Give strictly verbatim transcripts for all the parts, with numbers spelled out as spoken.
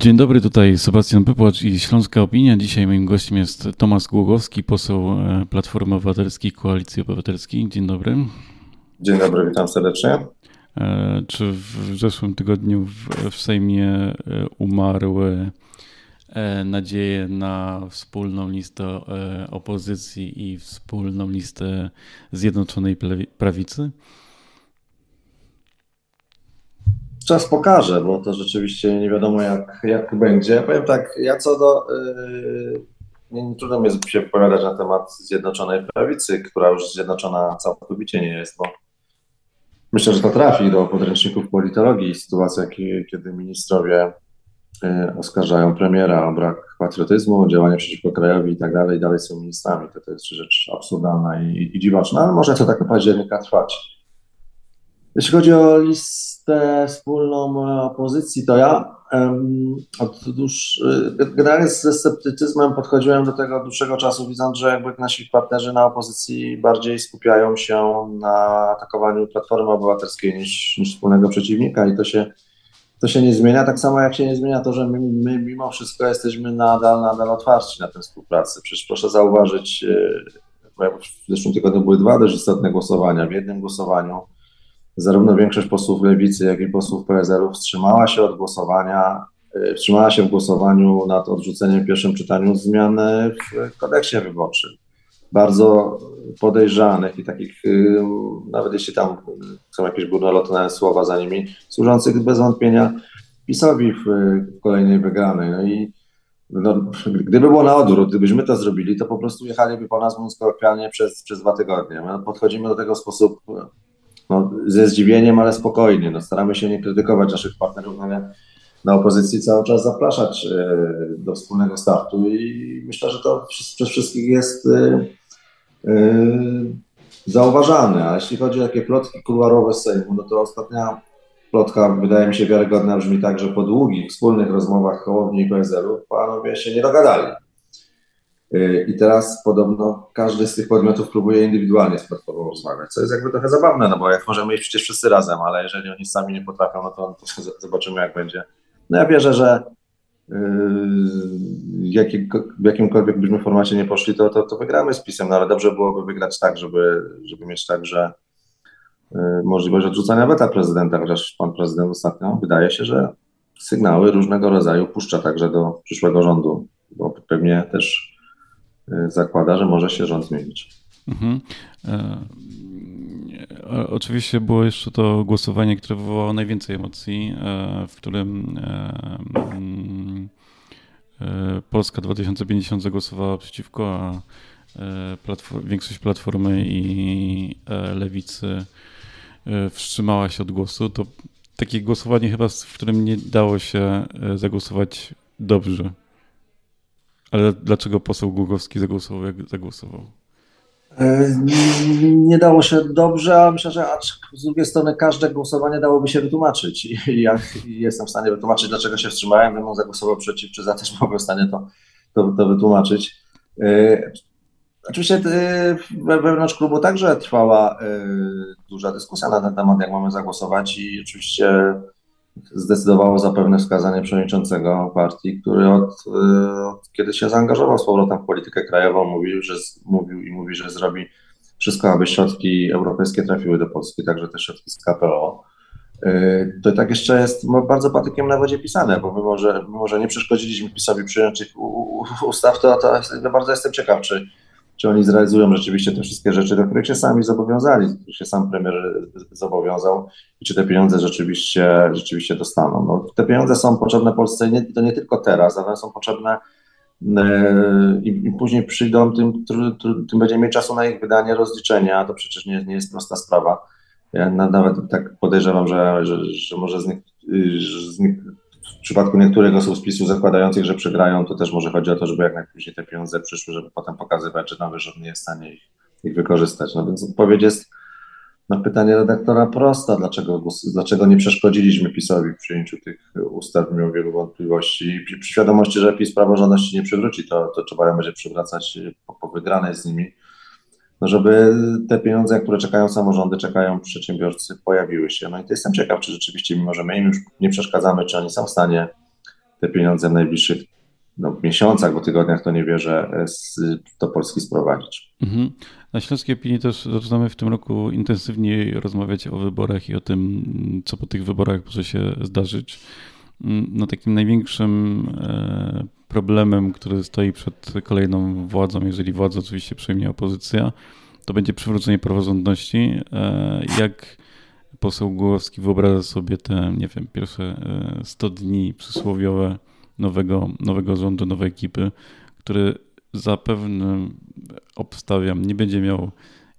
Dzień dobry, tutaj Sebastian Pypłacz i Śląska Opinia. Dzisiaj moim gościem jest Tomasz Głogowski, poseł Platformy Obywatelskiej, Koalicji Obywatelskiej. Dzień dobry. Dzień dobry, witam serdecznie. Czy w zeszłym tygodniu w, w Sejmie umarły nadzieje na wspólną listę opozycji i wspólną listę Zjednoczonej Prawicy? Czas pokaże, bo to rzeczywiście nie wiadomo jak, jak będzie. Powiem tak, ja co do... Yy, nie, nie trudno mi się wypowiadać na temat Zjednoczonej Prawicy, która już zjednoczona całkowicie nie jest, bo myślę, że to trafi do podręczników politologii. Sytuacja, kiedy ministrowie yy, oskarżają premiera o brak patriotyzmu, działania przeciwko krajowi i tak dalej, dalej są ministrami. To, to jest rzecz absurdalna i, i dziwaczna, ale może co tak od października trwać. Jeśli chodzi o listę wspólną opozycji, to ja um, otóż generalnie ze sceptycyzmem podchodziłem do tego od dłuższego czasu, widząc, że jakby nasi partnerzy na opozycji bardziej skupiają się na atakowaniu Platformy Obywatelskiej niż, niż wspólnego przeciwnika i to się, to się nie zmienia. Tak samo jak się nie zmienia to, że my, my mimo wszystko jesteśmy nadal, nadal otwarci na tę współpracę. Przecież proszę zauważyć, bo w zeszłym tygodniu były dwa dość istotne głosowania. W jednym głosowaniu zarówno większość posłów Lewicy, jak i posłów P S L-u wstrzymała się od głosowania, wstrzymała się w głosowaniu nad odrzuceniem w pierwszym czytaniu zmiany w kodeksie wyborczym. Bardzo podejrzanych i takich, nawet jeśli tam są jakieś górnolotne słowa za nimi, służących bez wątpienia PiS-owi w kolejnej wygranej. No i no, gdyby było na odwrót, gdybyśmy to zrobili, to po prostu jechaliby po nas, mówiąc kolokwialnie, przez, przez dwa tygodnie. My podchodzimy do tego w sposób... No, ze zdziwieniem, ale spokojnie. No, staramy się nie krytykować naszych partnerów, ale na opozycji cały czas zapraszać y, do wspólnego startu i myślę, że to przez wszystkich jest y, y, zauważane. A jeśli chodzi o takie plotki kuluarowe z Sejmu, no to ostatnia plotka, wydaje mi się wiarygodna, brzmi tak, że po długich wspólnych rozmowach Hołowni i P S L-u panowie się nie dogadali. I teraz podobno każdy z tych podmiotów próbuje indywidualnie z Platformą rozmawiać, co jest jakby trochę zabawne, no bo jak możemy iść przecież wszyscy razem, ale jeżeli oni sami nie potrafią, no to, to zobaczymy jak będzie. No ja wierzę, że yy, jaki, w jakimkolwiek byśmy formacie nie poszli, to, to, to wygramy z PiS-em, no ale dobrze byłoby wygrać tak, żeby, żeby mieć także yy, możliwość odrzucania weta prezydenta, chociaż pan prezydent ostatnio wydaje się, że sygnały różnego rodzaju puszcza także do przyszłego rządu, bo pewnie też zakłada, że może się rząd zmienić. Mhm. E, oczywiście było jeszcze to głosowanie, które wywołało najwięcej emocji, e, w którym e, e, Polska dwa tysiące pięćdziesiąt zagłosowała przeciwko, a e, platform, większość Platformy i e, Lewicy e, wstrzymała się od głosu. To takie głosowanie chyba, w którym nie dało się zagłosować dobrze. Ale dlaczego poseł Głogowski zagłosował, jak zagłosował? Nie dało się dobrze, ale myślę, że z drugiej strony każde głosowanie dałoby się wytłumaczyć. I ja jestem w stanie wytłumaczyć, dlaczego się wstrzymałem, gdybym zagłosował przeciw, czy za też byłbym w stanie to, to, to wytłumaczyć. Oczywiście wewnątrz klubu także trwała duża dyskusja na ten temat, jak mamy zagłosować i oczywiście... Zdecydowało zapewne wskazanie przewodniczącego partii, który od, od kiedy się zaangażował z powrotem w politykę krajową, mówił, że z, mówił i mówi, że zrobi wszystko, aby środki europejskie trafiły do Polski, także te środki z K P O. Yy, to tak jeszcze jest bardzo patykiem na wodzie pisane, bo mimo, że, mimo, że nie przeszkodziliśmy PiS-owi przyjąć tych ustaw, to, to, to bardzo jestem ciekaw, czy, czy oni zrealizują rzeczywiście te wszystkie rzeczy, do których się sami zobowiązali, do których się sam premier zobowiązał i czy te pieniądze rzeczywiście, rzeczywiście dostaną. No, te pieniądze są potrzebne Polsce nie, to nie tylko teraz, ale są potrzebne yy, i później przyjdą, tym, tym będziemy mieć czasu na ich wydanie, rozliczenia, to przecież nie, nie jest prosta sprawa. Ja nawet tak podejrzewam, że, że, że może z nich, z nich, w przypadku niektórych osób z PiS-u zakładających, że przegrają, to też może chodzi o to, żeby jak najpóźniej te pieniądze przyszły, żeby potem pokazywać, że nowy rząd nie jest w stanie ich, ich wykorzystać. No więc odpowiedź jest na pytanie redaktora prosta, dlaczego, dlaczego nie przeszkodziliśmy PiS-owi w przyjęciu tych ustaw, mimo wielu wątpliwości. Przy, przy świadomości, że PiS praworządności nie przywróci, to, to trzeba ją będzie przywracać po, po wygranej z nimi, no żeby te pieniądze, które czekają samorządy, czekają przedsiębiorcy, pojawiły się. No i to jestem ciekaw, czy rzeczywiście, mimo że my im już nie przeszkadzamy, czy oni są w stanie te pieniądze w najbliższych no, miesiącach, bo tygodniach, to nie wierzę, do Polski sprowadzić. Mhm. Na Śląskiej Opinii też zaczynamy w tym roku intensywniej rozmawiać o wyborach i o tym, co po tych wyborach może się zdarzyć. No, takim największym problemem, który stoi przed kolejną władzą, jeżeli władzę oczywiście przejmie opozycja, to będzie przywrócenie praworządności. Jak poseł Głogowski wyobraża sobie te, nie wiem, pierwsze sto dni przysłowiowe nowego, nowego rządu, nowej ekipy, który zapewne, obstawiam, nie będzie miał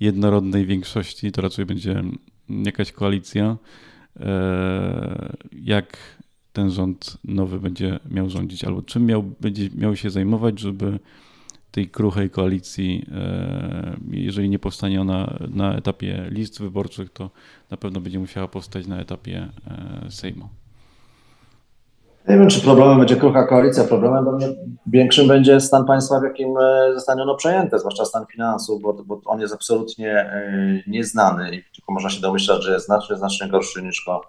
jednorodnej większości, to raczej będzie jakaś koalicja. Jak ten rząd nowy będzie miał rządzić, albo czym miał, będzie miał się zajmować, żeby tej kruchej koalicji, jeżeli nie powstanie ona na etapie list wyborczych, to na pewno będzie musiała powstać na etapie Sejmu. Nie wiem, czy problemem będzie krucha koalicja. Problemem większym będzie stan państwa, w jakim zostanie ono przejęte, zwłaszcza stan finansów, bo, bo on jest absolutnie nieznany i tylko można się domyślać, że jest znacznie, znacznie gorszy niż go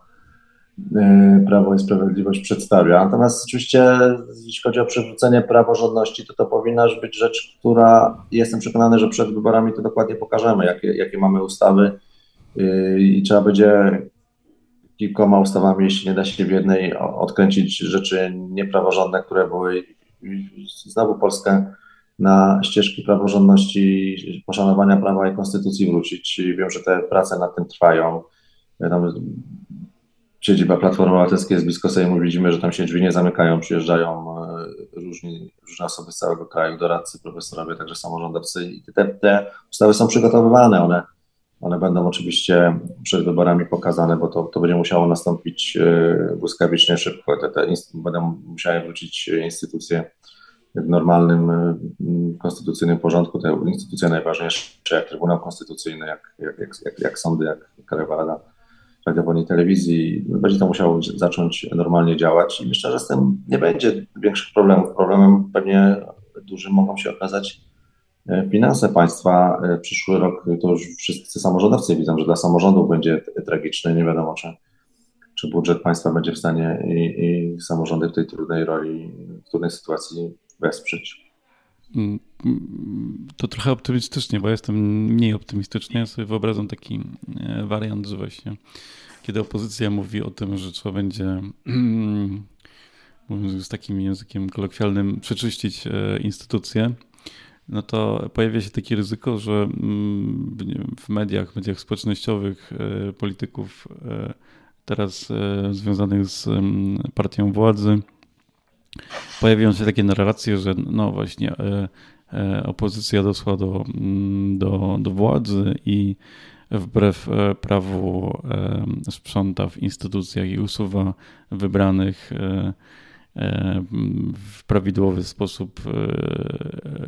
Prawo i Sprawiedliwość przedstawia. Natomiast oczywiście, jeśli chodzi o przywrócenie praworządności, to to powinna być rzecz, która, jestem przekonany, że przed wyborami to dokładnie pokażemy, jakie, jakie mamy ustawy i trzeba będzie kilkoma ustawami, jeśli nie da się w jednej, odkręcić rzeczy niepraworządne, które były, znowu Polskę na ścieżki praworządności, poszanowania prawa i konstytucji wrócić. I wiem, że te prace nad tym trwają. Wiadomo, siedziba Platformy Obywatelskiej jest blisko Sejmu, widzimy, że tam się drzwi nie zamykają, przyjeżdżają różni, różne osoby z całego kraju, doradcy, profesorowie, także samorządowcy i te, te ustawy są przygotowywane, one, one będą oczywiście przed wyborami pokazane, bo to, to będzie musiało nastąpić błyskawicznie, szybko, te, te będą musiały wrócić instytucje w normalnym konstytucyjnym porządku, te instytucje najważniejsze, jak Trybunał Konstytucyjny, jak, jak, jak, jak, jak sądy, jak Krajowa Rada Radiofonii i Telewizji, będzie to musiało zacząć normalnie działać i myślę, że z tym nie będzie większych problemów. Problemem pewnie dużym mogą się okazać finanse państwa. Przyszły rok to już wszyscy samorządowcy widzą, że dla samorządów będzie tragiczny. Nie wiadomo, czy, czy budżet państwa będzie w stanie i, i samorządy w tej trudnej roli, w trudnej sytuacji wesprzeć. To trochę optymistycznie, bo jestem mniej optymistyczny. Ja sobie wyobrażam taki wariant, że właśnie kiedy opozycja mówi o tym, że trzeba będzie, mówiąc z takim językiem kolokwialnym, przeczyścić instytucje, no to pojawia się takie ryzyko, że w mediach, mediach społecznościowych polityków teraz związanych z partią władzy pojawiają się takie narracje, że no właśnie opozycja doszła do, do, do władzy i wbrew prawu sprząta w instytucjach i usuwa wybranych w prawidłowy sposób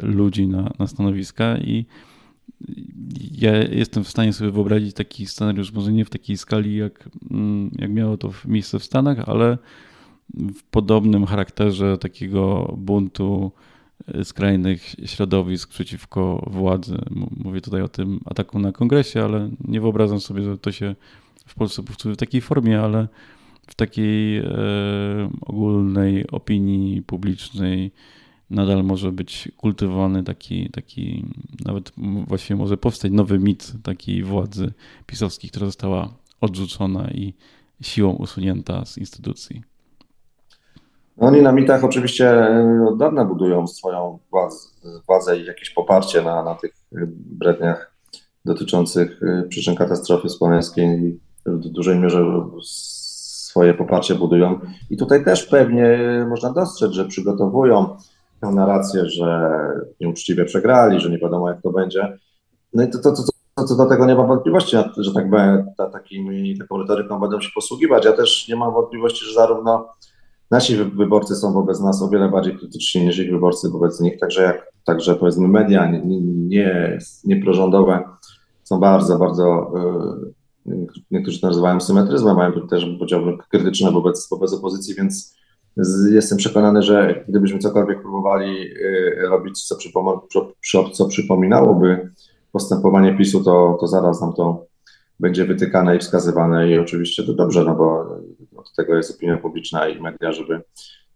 ludzi na, na stanowiska. I ja jestem w stanie sobie wyobrazić taki scenariusz, może nie w takiej skali, jak, jak miało to miejsce w Stanach, ale w podobnym charakterze takiego buntu skrajnych środowisk przeciwko władzy. Mówię tutaj o tym ataku na kongresie, ale nie wyobrażam sobie, że to się w Polsce powtórzy w takiej formie, ale w takiej e, ogólnej opinii publicznej nadal może być kultywowany taki, taki nawet właściwie może powstać nowy mit takiej władzy pisowskiej, która została odrzucona i siłą usunięta z instytucji. Oni na mitach oczywiście od dawna budują swoją władzę, władzę i jakieś poparcie na, na tych bredniach dotyczących przyczyn katastrofy smoleńskiej. W dużej mierze swoje poparcie budują. I tutaj też pewnie można dostrzec, że przygotowują tę narrację, że nieuczciwie przegrali, że nie wiadomo jak to będzie. No i to, to, to, to, to do tego nie ma wątpliwości, że tak ta, takimi, taką retoryką będą się posługiwać. Ja też nie mam wątpliwości, że zarówno nasi wyborcy są wobec nas o wiele bardziej krytyczni niż ich wyborcy wobec nich, także jak także powiedzmy media nieprorządowe nie, nie są bardzo, bardzo, yy, niektórzy to nazywają symetryzmem, mają też powiedziałbym krytyczne wobec, wobec opozycji, więc z, jestem przekonany, że gdybyśmy cokolwiek próbowali yy, robić, co, przypom- przy, co przypominałoby postępowanie PiS-u, to, to zaraz nam to będzie wytykane i wskazywane i oczywiście to dobrze, no bo od tego jest opinia publiczna i media, żeby,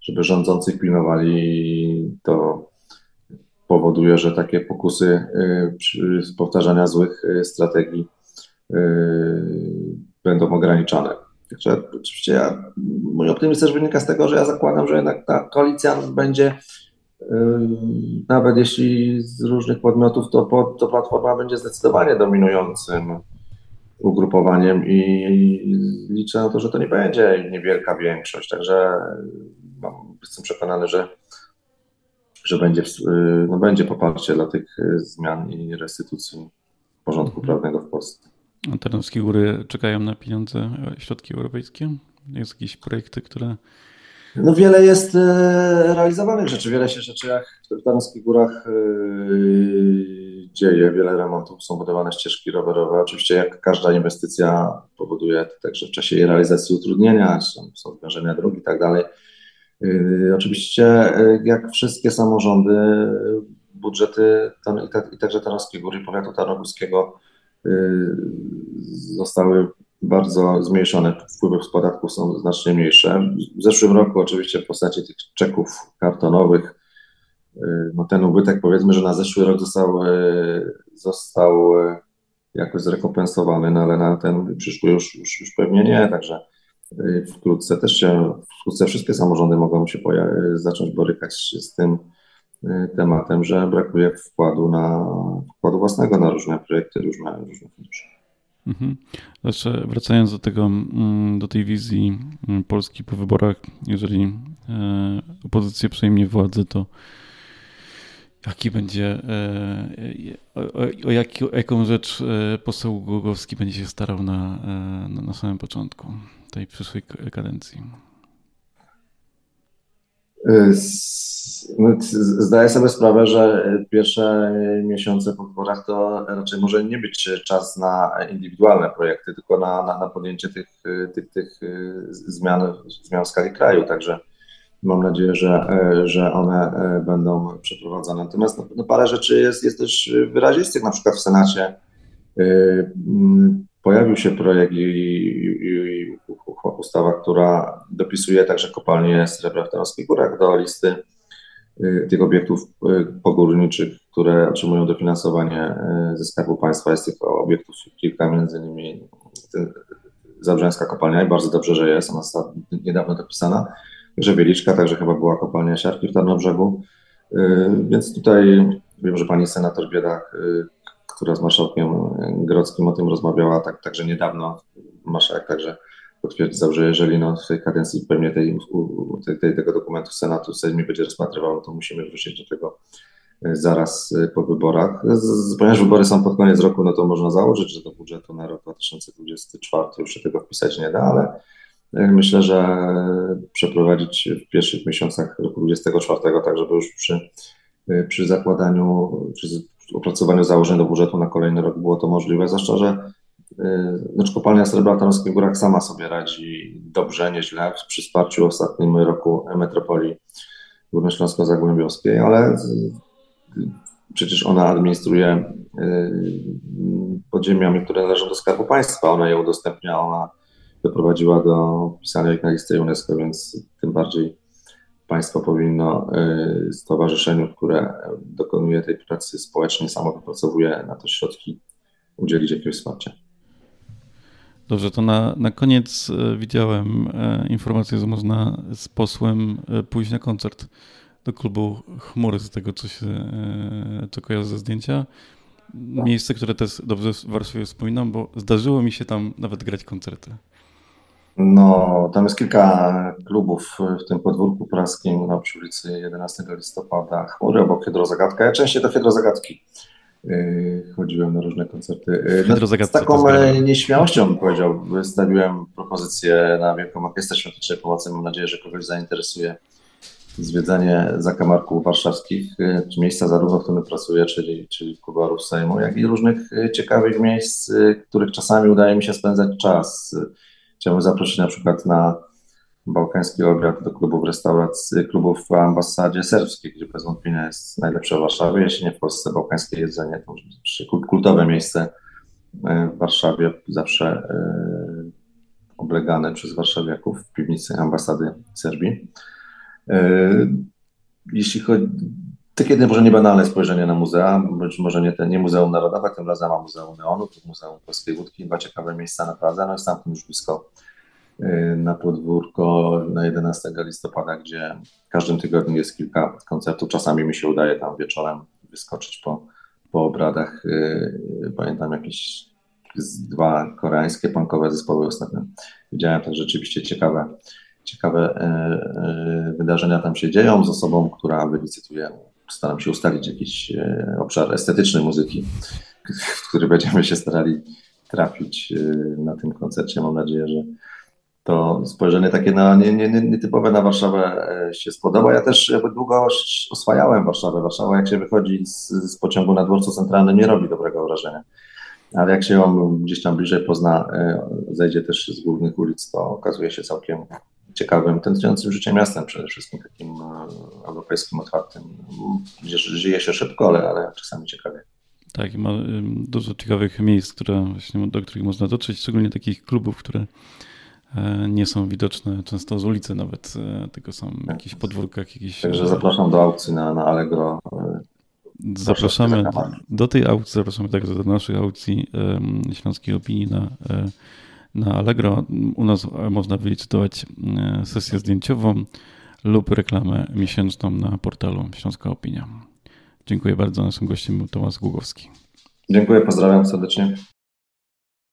żeby rządzący pilnowali, to powoduje, że takie pokusy y, powtarzania złych strategii y, będą ograniczane. Także oczywiście ja, mój optymizm też wynika z tego, że ja zakładam, że jednak ta koalicja będzie, y, nawet jeśli z różnych podmiotów, to, to Platforma będzie zdecydowanie dominującym ugrupowaniem i liczę na to, że to nie będzie niewielka większość. Także no, jestem przekonany, że że będzie, no, będzie poparcie dla tych zmian i restytucji porządku prawnego w Polsce. A Tarnowskie Góry czekają na pieniądze, środki europejskie? Jest jakieś projekty, które... No wiele jest realizowanych rzeczy, wiele się rzeczy w Tarnowskich Górach dzieje, wiele remontów, są budowane ścieżki rowerowe. Oczywiście jak każda inwestycja powoduje także w czasie jej realizacji utrudnienia, są obciążenia dróg i tak dalej. Oczywiście, jak wszystkie samorządy, budżety i także Tarnowskiej Góry i powiatu tarnogórskiego zostały bardzo zmniejszone. Wpływy z podatków są znacznie mniejsze. W zeszłym roku oczywiście w postaci tych czeków kartonowych, no ten ubytek, powiedzmy, że na zeszły rok został, został jakoś zrekompensowany, no ale na ten przyszły już, już, już pewnie nie, także wkrótce też się, wkrótce wszystkie samorządy mogą się pojawić, zacząć borykać się z tym tematem, że brakuje wkładu na wkładu własnego na różne projekty, różne, różne fundusze. Mhm. Znaczy, wracając do tego, do tej wizji Polski po wyborach, jeżeli opozycja przejmie władzę, to jaki będzie, o, o, o, jak, o jaką rzecz poseł Głogowski będzie się starał na, na, na samym początku tej przyszłej kadencji? Zdaję sobie sprawę, że pierwsze miesiące po wyborach to raczej może nie być czas na indywidualne projekty, tylko na, na, na podjęcie tych, tych, tych zmian, zmian w skali kraju. Także mam nadzieję, że, że one będą przeprowadzone. Natomiast no, parę rzeczy jest, jest też wyrazistych. Na przykład w Senacie pojawił się projekt i, i, i ustawa, która dopisuje także kopalnię Srebra w Tarnowskich Górach do listy tych obiektów pogórniczych, które otrzymują dofinansowanie ze Skarbu Państwa. Jest tych obiektów kilka, między innymi Zabrzeńska kopalnia i bardzo dobrze, że jest. Ona została niedawno dopisana. Także Wieliczka, także chyba była kopalnia siarki w Tarnobrzegu. Więc tutaj wiem, że pani senator Biedak, która z marszałkiem Grodzkim o tym rozmawiała tak, także niedawno, marszałek także potwierdzał, że jeżeli no w tej kadencji pewnie tej, tej, tego dokumentu Senatu Sejm nie będzie rozpatrywał, to musimy wrócić do tego zaraz po wyborach. Z, ponieważ wybory są pod koniec roku, no to można założyć, że do budżetu na rok dwa tysiące dwudziesty czwarty już się tego wpisać nie da, ale myślę, że przeprowadzić w pierwszych miesiącach roku dwa tysiące dwudziestego czwartego, tak żeby już przy, przy zakładaniu, przy opracowaniu założeń do budżetu na kolejny rok było to możliwe, zwłaszcza, że znaczy kopalnia Srebra w Tarnowskich Górach sama sobie radzi dobrze, nieźle, przy wsparciu w ostatnim roku Metropolii Górnośląsko-Zagłębiowskiej, ale przecież ona administruje podziemiami, które należą do Skarbu Państwa, ona je udostępnia, ona doprowadziła do wpisania ich na listę UNESCO, więc tym bardziej państwo powinno stowarzyszeniu, które dokonuje tej pracy społecznej, samo wypracowuje na to środki, udzielić jakiegoś wsparcia. Dobrze, to na, na koniec widziałem informację, że można z posłem pójść na koncert do klubu Chmury, z tego co się co kojarzę ze zdjęcia. Miejsce, które też dobrze w Warszawie wspominam, bo zdarzyło mi się tam nawet grać koncerty. No, tam jest kilka klubów w tym podwórku praskim na ulicy jedenastego listopada Chmury, obok Hydro Zagadka. Ja częściej do Hydro Zagadki chodziłem na różne koncerty. No, z taką nieśmiałością bym powiedział, stawiłem propozycję na Wielką Orkiestrę Świątecznej Pomocy. Mam nadzieję, że kogoś zainteresuje zwiedzanie zakamarków warszawskich, czy miejsca zarówno, w którym pracuję, czyli, czyli kubarów Sejmu, jak i różnych ciekawych miejsc, których czasami udaje mi się spędzać czas. Chciałbym zaprosić na przykład na bałkański obiad do klubów restauracji, klubów w ambasadzie serbskiej, gdzie bez wątpienia jest najlepsze w Warszawie, jeśli nie w Polsce, bałkańskie jedzenie, to kultowe miejsce w Warszawie, zawsze oblegane przez warszawiaków w piwnicy ambasady Serbii. Jeśli chodzi, to kiedy może niebanalne spojrzenie na muzea, być może nie, te, nie Muzeum Narodowe, tym razem ma Muzeum Neonu, to Muzeum Polskiej Łódki, dwa ciekawe miejsca naprawdę, no i stamtąd już blisko na podwórko na jedenastego listopada, gdzie w każdym tygodniu jest kilka koncertów, czasami mi się udaje tam wieczorem wyskoczyć po, po obradach, pamiętam jakieś dwa koreańskie punkowe zespoły ostatnio widziałem, tak rzeczywiście ciekawe Ciekawe y, y, wydarzenia tam się dzieją. Z osobą, która wylicytuje, staram się ustalić jakiś y, obszar estetyczny muzyki, w który będziemy się starali trafić y, na tym koncercie. Mam nadzieję, że to spojrzenie takie na, nie, nie, nie, nietypowe na Warszawę y, się spodoba. Ja też jakby długo oswajałem Warszawę. Warszawa, jak się wychodzi z, z pociągu na dworcu centralnym, nie robi dobrego wrażenia. Ale jak się ją gdzieś tam bliżej pozna, y, zejdzie też z głównych ulic, to okazuje się całkiem ciekawym, tętniącym życiem miastem, przede wszystkim takim europejskim, otwartym, gdzie żyje się szybko, ale, ale czasami ciekawie. Tak, i ma dużo ciekawych miejsc, które właśnie, do których można dotrzeć, szczególnie takich klubów, które nie są widoczne często z ulicy nawet, tylko są w jakichś podwórkach. Jakich... Także zapraszam do aukcji na, na Allegro. Zapraszamy do tej aukcji, zapraszamy także do naszych aukcji Śląskiej Opinii na Na Allegro. U nas można wylicytować sesję zdjęciową lub reklamę miesięczną na portalu Śląska Opinia. Dziękuję bardzo. Naszym gościem był Tomasz Głogowski. Dziękuję, pozdrawiam serdecznie.